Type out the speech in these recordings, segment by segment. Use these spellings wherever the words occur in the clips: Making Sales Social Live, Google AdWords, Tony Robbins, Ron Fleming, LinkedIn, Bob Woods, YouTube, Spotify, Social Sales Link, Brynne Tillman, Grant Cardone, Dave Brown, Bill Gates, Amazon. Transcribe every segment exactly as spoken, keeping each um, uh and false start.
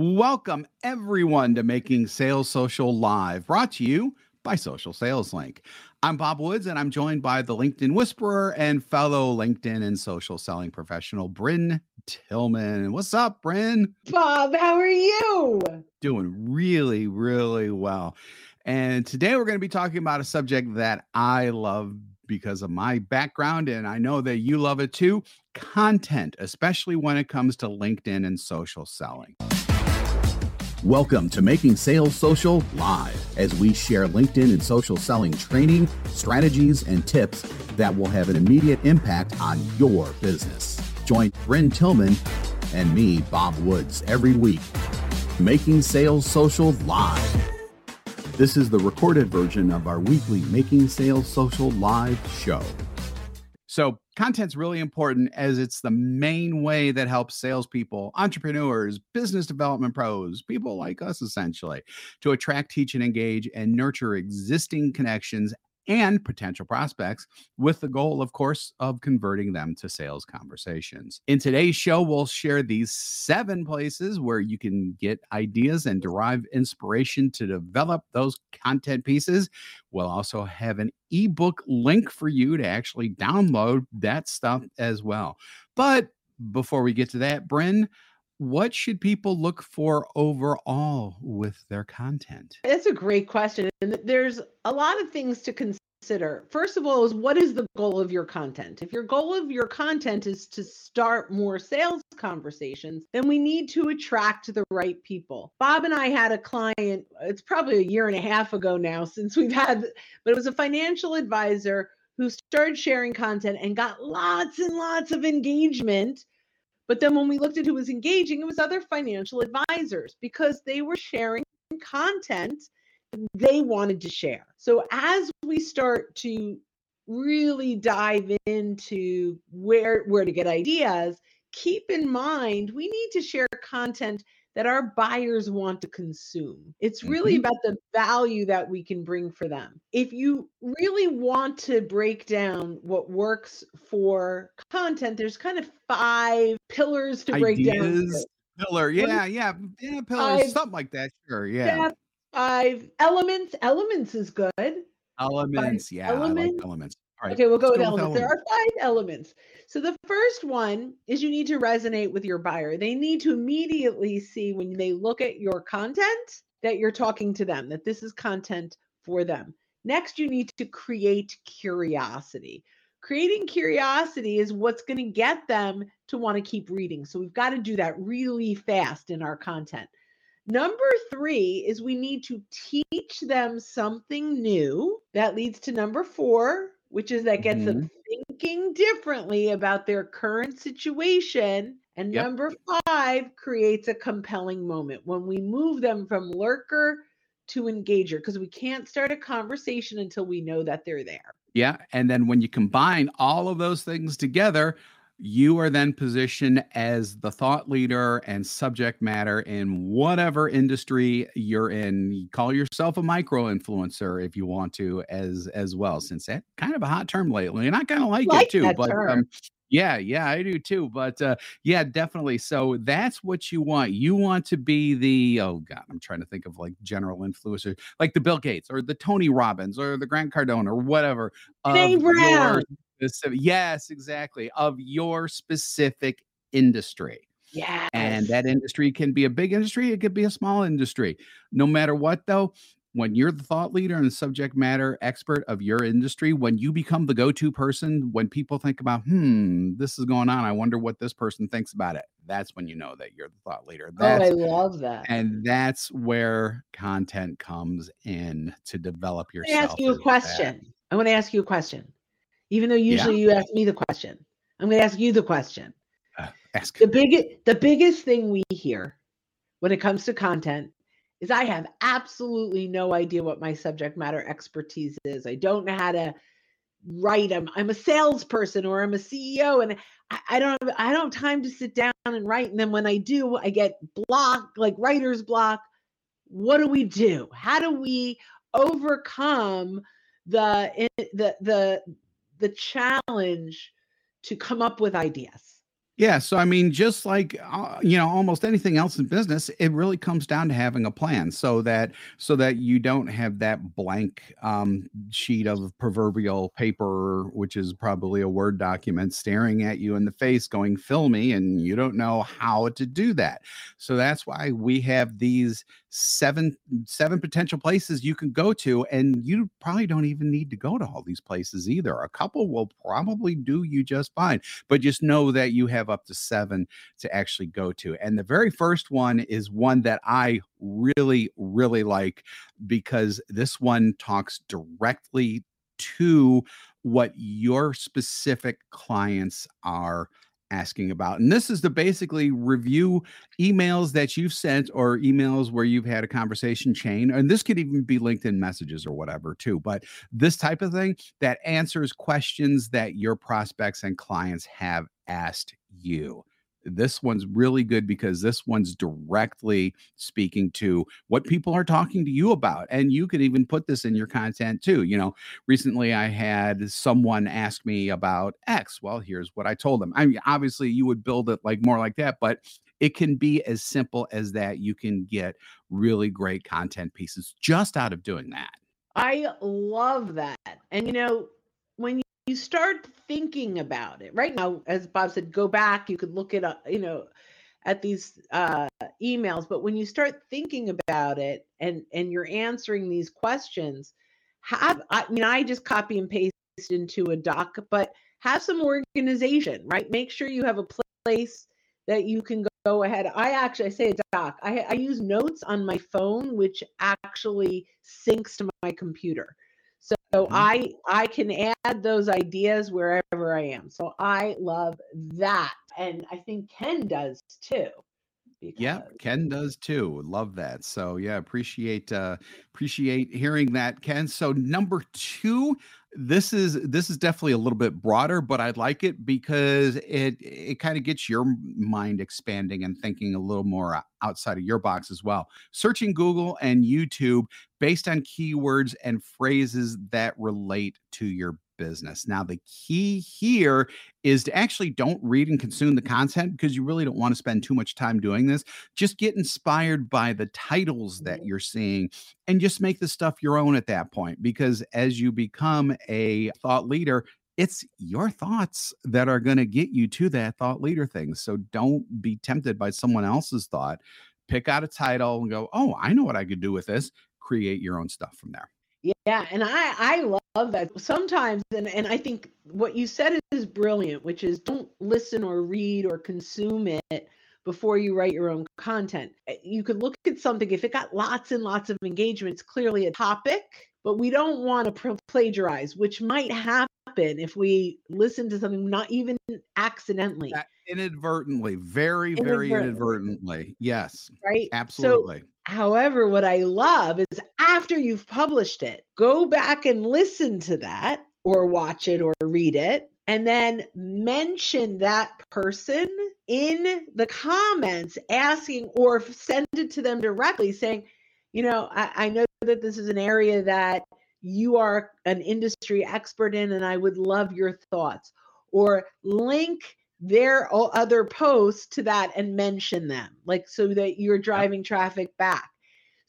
Welcome, everyone, to Making Sales Social Live, brought to you by Social Sales Link. I'm Bob Woods, and I'm joined by the LinkedIn Whisperer and fellow LinkedIn and social selling professional, Brynne Tillman. What's up, Brynne? Bob, how are you? Doing really, really well. And today we're going to be talking about a subject that I love because of my background, and I know that you love it too, content, especially when it comes to LinkedIn and social selling. Welcome to Making Sales Social Live, as we share LinkedIn and social selling training, strategies, and tips that will have an immediate impact on your business. Join Brynne Tillman and me, Bob Woods, every week. Making Sales Social Live. This is the recorded version of our weekly Making Sales Social Live show. So content's really important, as it's the main way that helps salespeople, entrepreneurs, business development pros, people like us essentially, to attract, teach, and engage and nurture existing connections and potential prospects, with the goal, of course, of converting them to sales conversations. In today's show, we'll share these seven places where you can get ideas and derive inspiration to develop those content pieces. We'll also have an ebook link for you to actually download that stuff as well. But before we get to that, Brynne, what should people look for overall with their content? That's a great question. And there's a lot of things to consider. First of all, is what is the goal of your content? If your goal of your content is to start more sales conversations, then we need to attract the right people. Bob and I had a client, it's probably a year and a half ago now since we've had, but it was a financial advisor who started sharing content and got lots and lots of engagement. But then when we looked at who was engaging, it was other financial advisors, because they were sharing content they wanted to share. So as we start to really dive into where, where to get ideas, keep in mind, we need to share content that our buyers want to consume. It's really mm-hmm. about the value that we can bring for them. If you really want to break down what works for content, there's kind of five pillars to break Ideas, down. Pillar, yeah, yeah, yeah, pillars, five, something like that, sure, yeah. Step, five elements, elements is good. Elements, five yeah, elements. I like elements. All right, okay, we'll go with, go with elements. Elements. There are five elements. So the first one is you need to resonate with your buyer. They need to immediately see when they look at your content that you're talking to them, that this is content for them. Next, you need to create curiosity. Creating curiosity is what's going to get them to want to keep reading. So we've got to do that really fast in our content. Number three is we need to teach them something new. That leads to number four, which is that gets mm-hmm. them thinking differently about their current situation. And yep. number five creates a compelling moment when we move them from lurker to engager, because we can't start a conversation until we know that they're there. Yeah. And then when you combine all of those things together, you are then positioned as the thought leader and subject matter in whatever industry you're in. You call yourself a micro-influencer if you want to as as well, since that's kind of a hot term lately. And I kind of like, like it too. But um, yeah, yeah, I do too. But uh, yeah, definitely. So that's what you want. You want to be the, oh God, I'm trying to think of like general influencers, like the Bill Gates or the Tony Robbins or the Grant Cardone or whatever. Dave Brown. Yes, exactly. Of your specific industry. Yeah. And that industry can be a big industry. It could be a small industry. No matter what, though, when you're the thought leader and the subject matter expert of your industry, when you become the go-to person, when people think about, hmm, this is going on, I wonder what this person thinks about it. That's when you know that you're the thought leader. That's, oh, I love that. And that's where content comes in to develop yourself. I want to ask you a question. I want to ask you a question. Even though usually yeah. you ask me the question, I'm going to ask you the question. Uh, ask. The, big, the biggest thing we hear when it comes to content is I have absolutely no idea what my subject matter expertise is. I don't know how to write. I'm, I'm a salesperson or I'm a C E O, and I, I don't have, I don't have time to sit down and write. And then when I do, I get blocked, like writer's block. What do we do? How do we overcome the the the the challenge to come up with ideas? Yeah. So, I mean, just like, uh, you know, almost anything else in business, it really comes down to having a plan so that so that you don't have that blank um, sheet of proverbial paper, which is probably a Word document staring at you in the face going, "Fill me," and you don't know how to do that. So that's why we have these seven, seven potential places you can go to, and you probably don't even need to go to all these places either. A couple will probably do you just fine, but just know that you have up to seven to actually go to. And the very first one is one that I really, really like, because this one talks directly to what your specific clients are asking about. And this is to basically review emails that you've sent or emails where you've had a conversation chain. And this could even be LinkedIn messages or whatever too, but this type of thing that answers questions that your prospects and clients have asked you. This one's really good because this one's directly speaking to what people are talking to you about. And you could even put this in your content too. You know, recently I had someone ask me about X. Well, here's what I told them. I mean, obviously you would build it like more like that, but it can be as simple as that. You can get really great content pieces just out of doing that. I love that. And you know, when you You start thinking about it right now, as Bob said, go back, you could look at, you know, at these uh, emails, but when you start thinking about it and, and you're answering these questions, have, I mean, I just copy and paste into a doc, but have some organization, right? Make sure you have a place that you can go ahead. I actually I say a doc, I, I use notes on my phone, which actually syncs to my computer. So mm-hmm. I I can add those ideas wherever I am. So I love that. And I think Ken does too. Because... Yeah, Ken does too. Love that. So yeah, appreciate uh, appreciate hearing that, Ken. So number two, this is this is definitely a little bit broader, but I like it because it it kind of gets your mind expanding and thinking a little more outside of your box as well. Searching Google and YouTube based on keywords and phrases that relate to your business. Now, the key here is to actually don't read and consume the content, because you really don't want to spend too much time doing this. Just get inspired by the titles that you're seeing and just make the stuff your own at that point, because as you become a thought leader, it's your thoughts that are going to get you to that thought leader thing. So don't be tempted by someone else's thought. Pick out a title and go, "Oh, I know what I could do with this." Create your own stuff from there. Yeah. And I, I love Love that sometimes, and, and I think what you said is brilliant, which is don't listen or read or consume it before you write your own content. You could look at something, if it got lots and lots of engagement, it's clearly a topic, but we don't want to plagiarize, which might happen if we listen to something, not even accidentally. That inadvertently, very, inadvertently. very inadvertently. Yes. Right. Absolutely. So, however, what I love is after you've published it, go back and listen to that or watch it or read it, and then mention that person in the comments asking, or send it to them directly saying, you know, I, I know that this is an area that you are an industry expert in, and I would love your thoughts, or link their other posts to that and mention them, like, so that you're driving traffic back.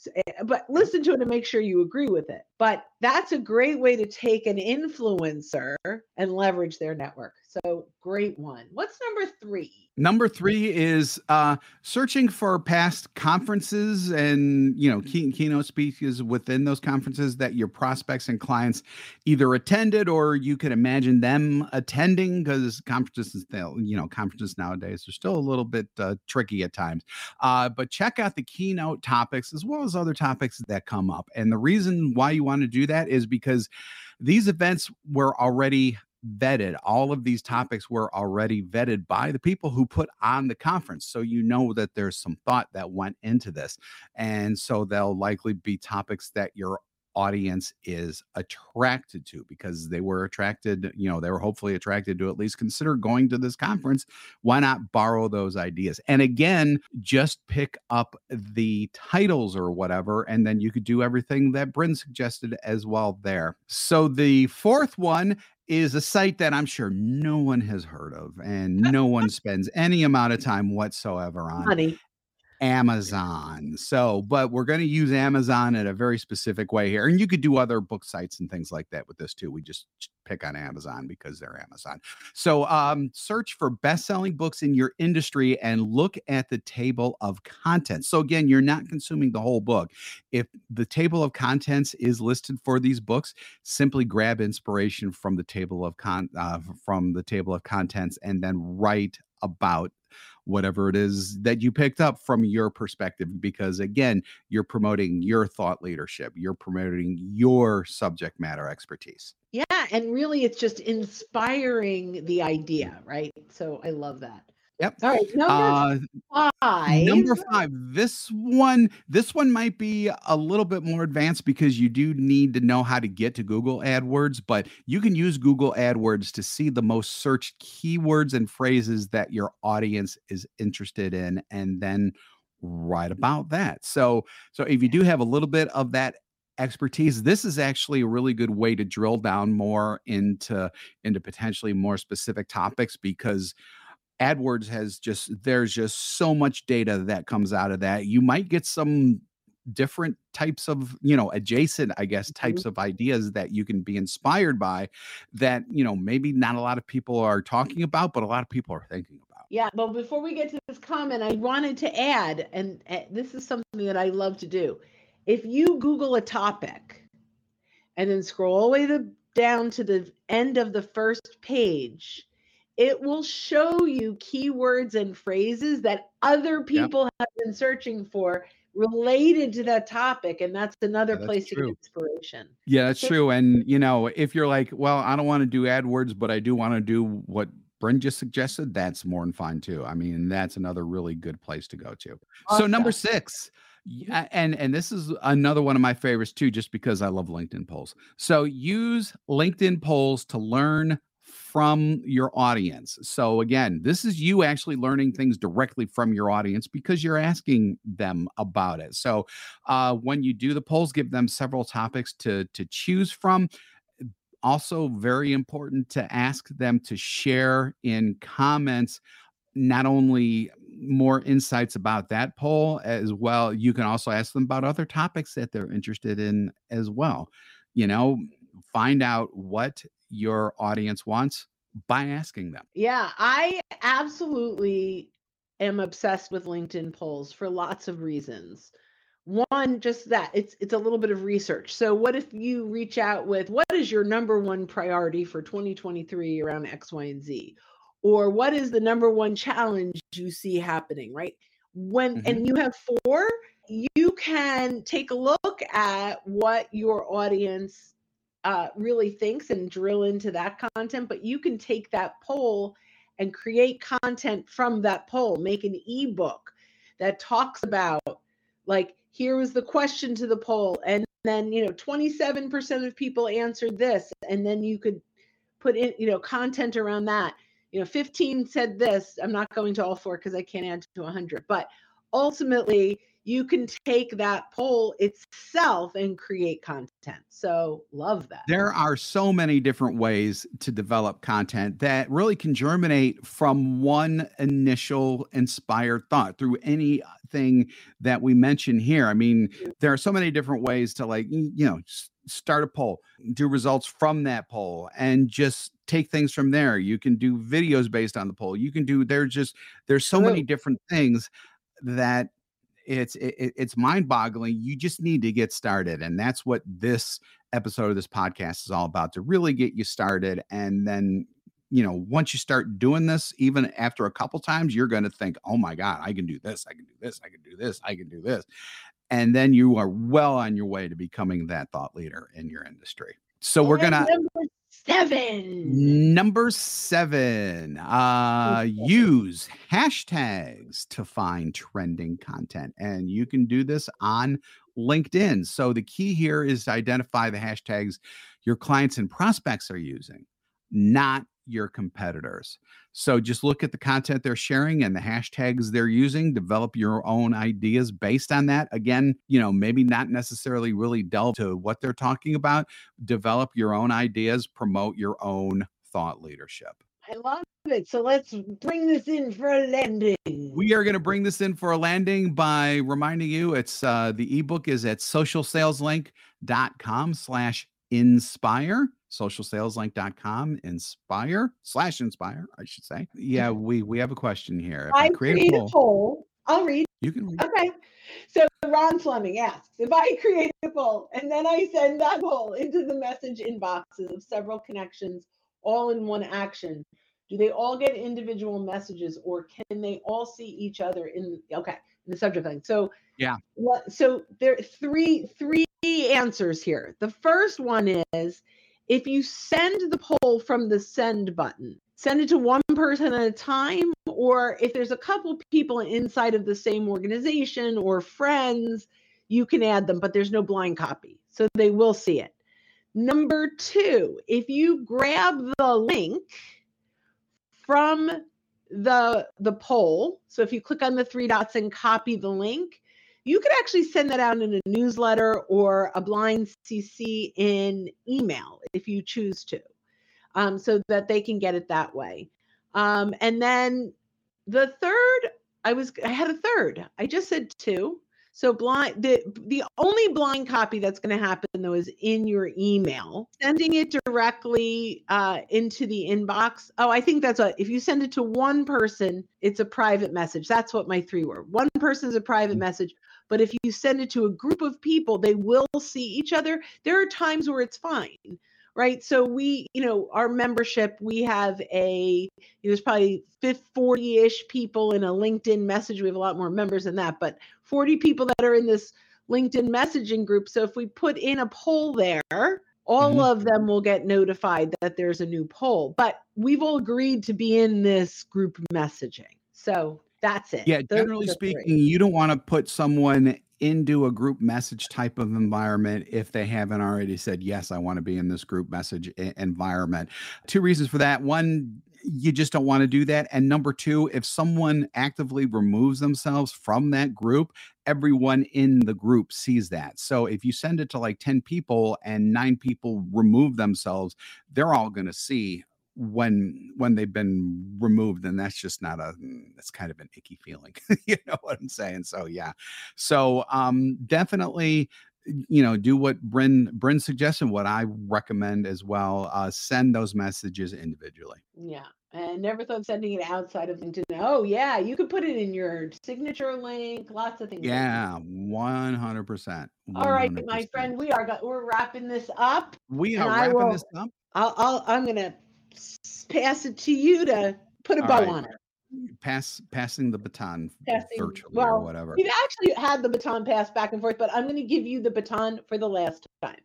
So, but listen to it and make sure you agree with it. But that's a great way to take an influencer and leverage their network. So great one. What's number three? Number three is uh, searching for past conferences and, you know, key, keynote speakers within those conferences that your prospects and clients either attended or you could imagine them attending, because conferences, you know, conferences nowadays are still a little bit uh, tricky at times. Uh, but check out the keynote topics as well as other topics that come up. And the reason why you want to do that is because these events were already vetted. All of these topics were already vetted by the people who put on the conference. So you know that there's some thought that went into this. And so they'll likely be topics that your audience is attracted to, because they were attracted, you know, they were hopefully attracted to at least consider going to this conference. Why not borrow those ideas? And again, just pick up the titles or whatever, and then you could do everything that Brynne suggested as well there. So the fourth one is a site that I'm sure no one has heard of and no one spends any amount of time whatsoever on. Money. Amazon. So, but we're going to use Amazon in a very specific way here. And you could do other book sites and things like that with this too. We just pick on Amazon because they're Amazon. So um, search for best-selling books in your industry and look at the table of contents. So again, you're not consuming the whole book. If the table of contents is listed for these books, simply grab inspiration from the table of con- uh, from the table of contents and then write about whatever it is that you picked up from your perspective, because again, you're promoting your thought leadership, you're promoting your subject matter expertise. Yeah. And really it's just inspiring the idea, right? So I love that. Yep. All right. Number uh, five. Number five. This one, this one might be a little bit more advanced because you do need to know how to get to Google AdWords, but you can use Google AdWords to see the most searched keywords and phrases that your audience is interested in, and then write about that. So, so if you do have a little bit of that expertise, this is actually a really good way to drill down more into, into potentially more specific topics, because AdWords has just, there's just so much data that comes out of that. You might get some different types of, you know, adjacent, I guess, types of ideas that you can be inspired by that, you know, maybe not a lot of people are talking about, but a lot of people are thinking about. Yeah. But before we get to this comment, I wanted to add, and this is something that I love to do. If you Google a topic and then scroll all the way to, down to the end of the first page, it will show you keywords and phrases that other people yep. have been searching for related to that topic. And that's another yeah, that's place true. to get inspiration. Yeah, that's so, true. And, you know, if you're like, well, I don't want to do AdWords, but I do want to do what Brynne just suggested, that's more than fine too. I mean, that's another really good place to go to. Awesome. So number six. Yeah, and, and this is another one of my favorites too, just because I love LinkedIn polls. So use LinkedIn polls to learn from your audience. So again, this is you actually learning things directly from your audience because you're asking them about it. So uh, when you do the polls, give them several topics to, to choose from. Also very important to ask them to share in comments, not only more insights about that poll as well. You can also ask them about other topics that they're interested in as well. You know, find out what your audience wants by asking them. Yeah, I absolutely am obsessed with LinkedIn polls for lots of reasons. One, just that it's it's a little bit of research. So what if you reach out with, what is your number one priority for twenty twenty-three around X, Y, and Z? Or what is the number one challenge you see happening, right? When mm-hmm. and you have four, you can take a look at what your audience Uh, really thinks and drill into that content, but you can take that poll and create content from that poll, make an ebook that talks about, like, here was the question to the poll. And then, you know, twenty-seven percent of people answered this. And then you could put in, you know, content around that, you know, fifteen said this. I'm not going to all four because I can't add to one hundred, but ultimately you can take that poll itself and create content. So love that. There are so many different ways to develop content that really can germinate from one initial inspired thought through anything that we mention here. I mean, there are so many different ways to, like, you know, start a poll, do results from that poll, and just take things from there. You can do videos based on the poll. You can do, there's just, there's so many different things that It's it, it's mind-boggling. You just need to get started. And that's what this episode of this podcast is all about, to really get you started. And then, you know, once you start doing this, even after a couple times, you're going to think, oh my God, I can do this. I can do this. I can do this. I can do this. And then you are well on your way to becoming that thought leader in your industry. So we're going to... Number seven. Number seven. Uh, use hashtags to find trending content. And you can do this on LinkedIn. So the key here is to identify the hashtags your clients and prospects are using. not your competitors. So just look at the content they're sharing and the hashtags they're using, develop your own ideas based on that. Again, you know, maybe not necessarily really delve to what they're talking about, develop your own ideas, promote your own thought leadership. I love it. So let's bring this in for a landing. We are going to bring this in for a landing by reminding you it's uh, the ebook is at social sales link dot com slash inspire. social sales link dot com inspire slash inspire, I should say. Yeah, we we have a question here. If I, I create, create a, poll, a poll. I'll read. You can read. Okay. So Ron Fleming asks, if I create a poll and then I send that poll into the message inboxes of several connections all in one action, do they all get individual messages or can they all see each other in okay in the subject line? So yeah. What, so there are three three answers here. The first one is, if you send the poll from the send button, send it to one person at a time, or if there's a couple people inside of the same organization or friends, you can add them, but there's no blind copy, so they will see it. Number two, if you grab the link from the, the poll, so if you click on the three dots and copy the link, you could actually send that out in a newsletter or a blind C C in email if you choose to, um, so that they can get it that way. Um, and then the third, I was, I had a third. I just said two. So blind, the, the only blind copy that's going to happen though is in your email. Sending it directly uh, into the inbox. Oh, I think that's what, if you send it to one person, it's a private message. That's what my three were. One person's a private message. But if you send it to a group of people, they will see each other. There are times where it's fine, right? So we, you know, our membership, we have a, there's probably forty-ish people in a LinkedIn message. We have a lot more members than that, but forty people that are in this LinkedIn messaging group. So if we put in a poll there, all mm-hmm. of them will get notified that there's a new poll, but we've all agreed to be in this group messaging. So that's it. Yeah, Those generally speaking, three. You don't want to put someone into a group message type of environment if they haven't already said, yes, I want to be in this group message I- environment. Two reasons for that. One, you just don't want to do that. And number two, if someone actively removes themselves from that group, everyone in the group sees that. So if you send it to like ten people and nine people remove themselves, they're all going to see when when they've been removed, and that's just not a that's kind of an icky feeling. You know what I'm saying? So yeah. So um definitely, you know, do what Brynne Brynne suggests and what I recommend as well. Uh send those messages individually. Yeah. I never thought of sending it outside of LinkedIn. Oh yeah, you could put it in your signature link, lots of things. Yeah, one hundred percent. All right, my friend, we are got, we're wrapping this up. We are wrapping will, this up. I'll, I'll I'm gonna pass it to you to put a All bow right. on it. Pass, passing the baton passing, virtually well, or whatever. We've actually had the baton pass back and forth, but I'm going to give you the baton for the last time.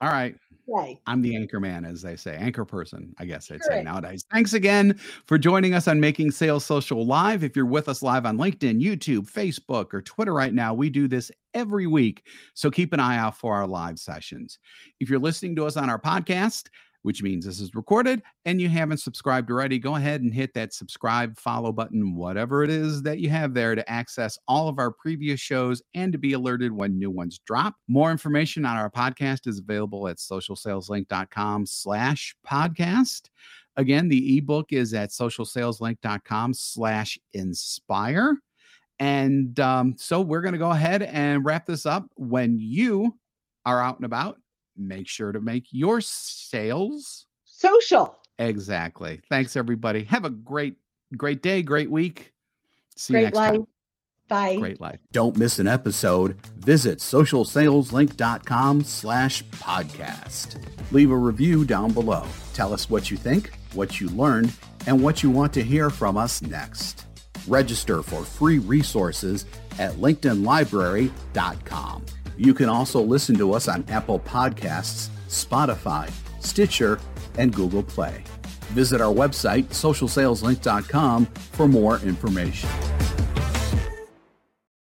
All right. Right. I'm the anchor man, as they say, anchor person, I guess I'd sure say it. Nowadays. Thanks again for joining us on Making Sales Social Live. If you're with us live on LinkedIn, YouTube, Facebook, or Twitter right now, we do this every week. So keep an eye out for our live sessions. If you're listening to us on our podcast, which means this is recorded, and you haven't subscribed already, go ahead and hit that subscribe, follow button, whatever it is that you have there to access all of our previous shows and to be alerted when new ones drop. More information on our podcast is available at social sales link dot com slash podcast. Again, the ebook is at social sales link dot com slash inspire. And um, so we're going to go ahead and wrap this up. When you are out and about, make sure to make your sales social. Exactly. Thanks, everybody. Have a great, great day, great week. See you next time. Bye. Great life. Don't miss an episode. Visit social sales link dot com slash podcast. Leave a review down below. Tell us what you think, what you learned, and what you want to hear from us next. Register for free resources at linkedin library dot com. You can also listen to us on Apple Podcasts, Spotify, Stitcher, and Google Play. Visit our website, social sales link dot com, for more information.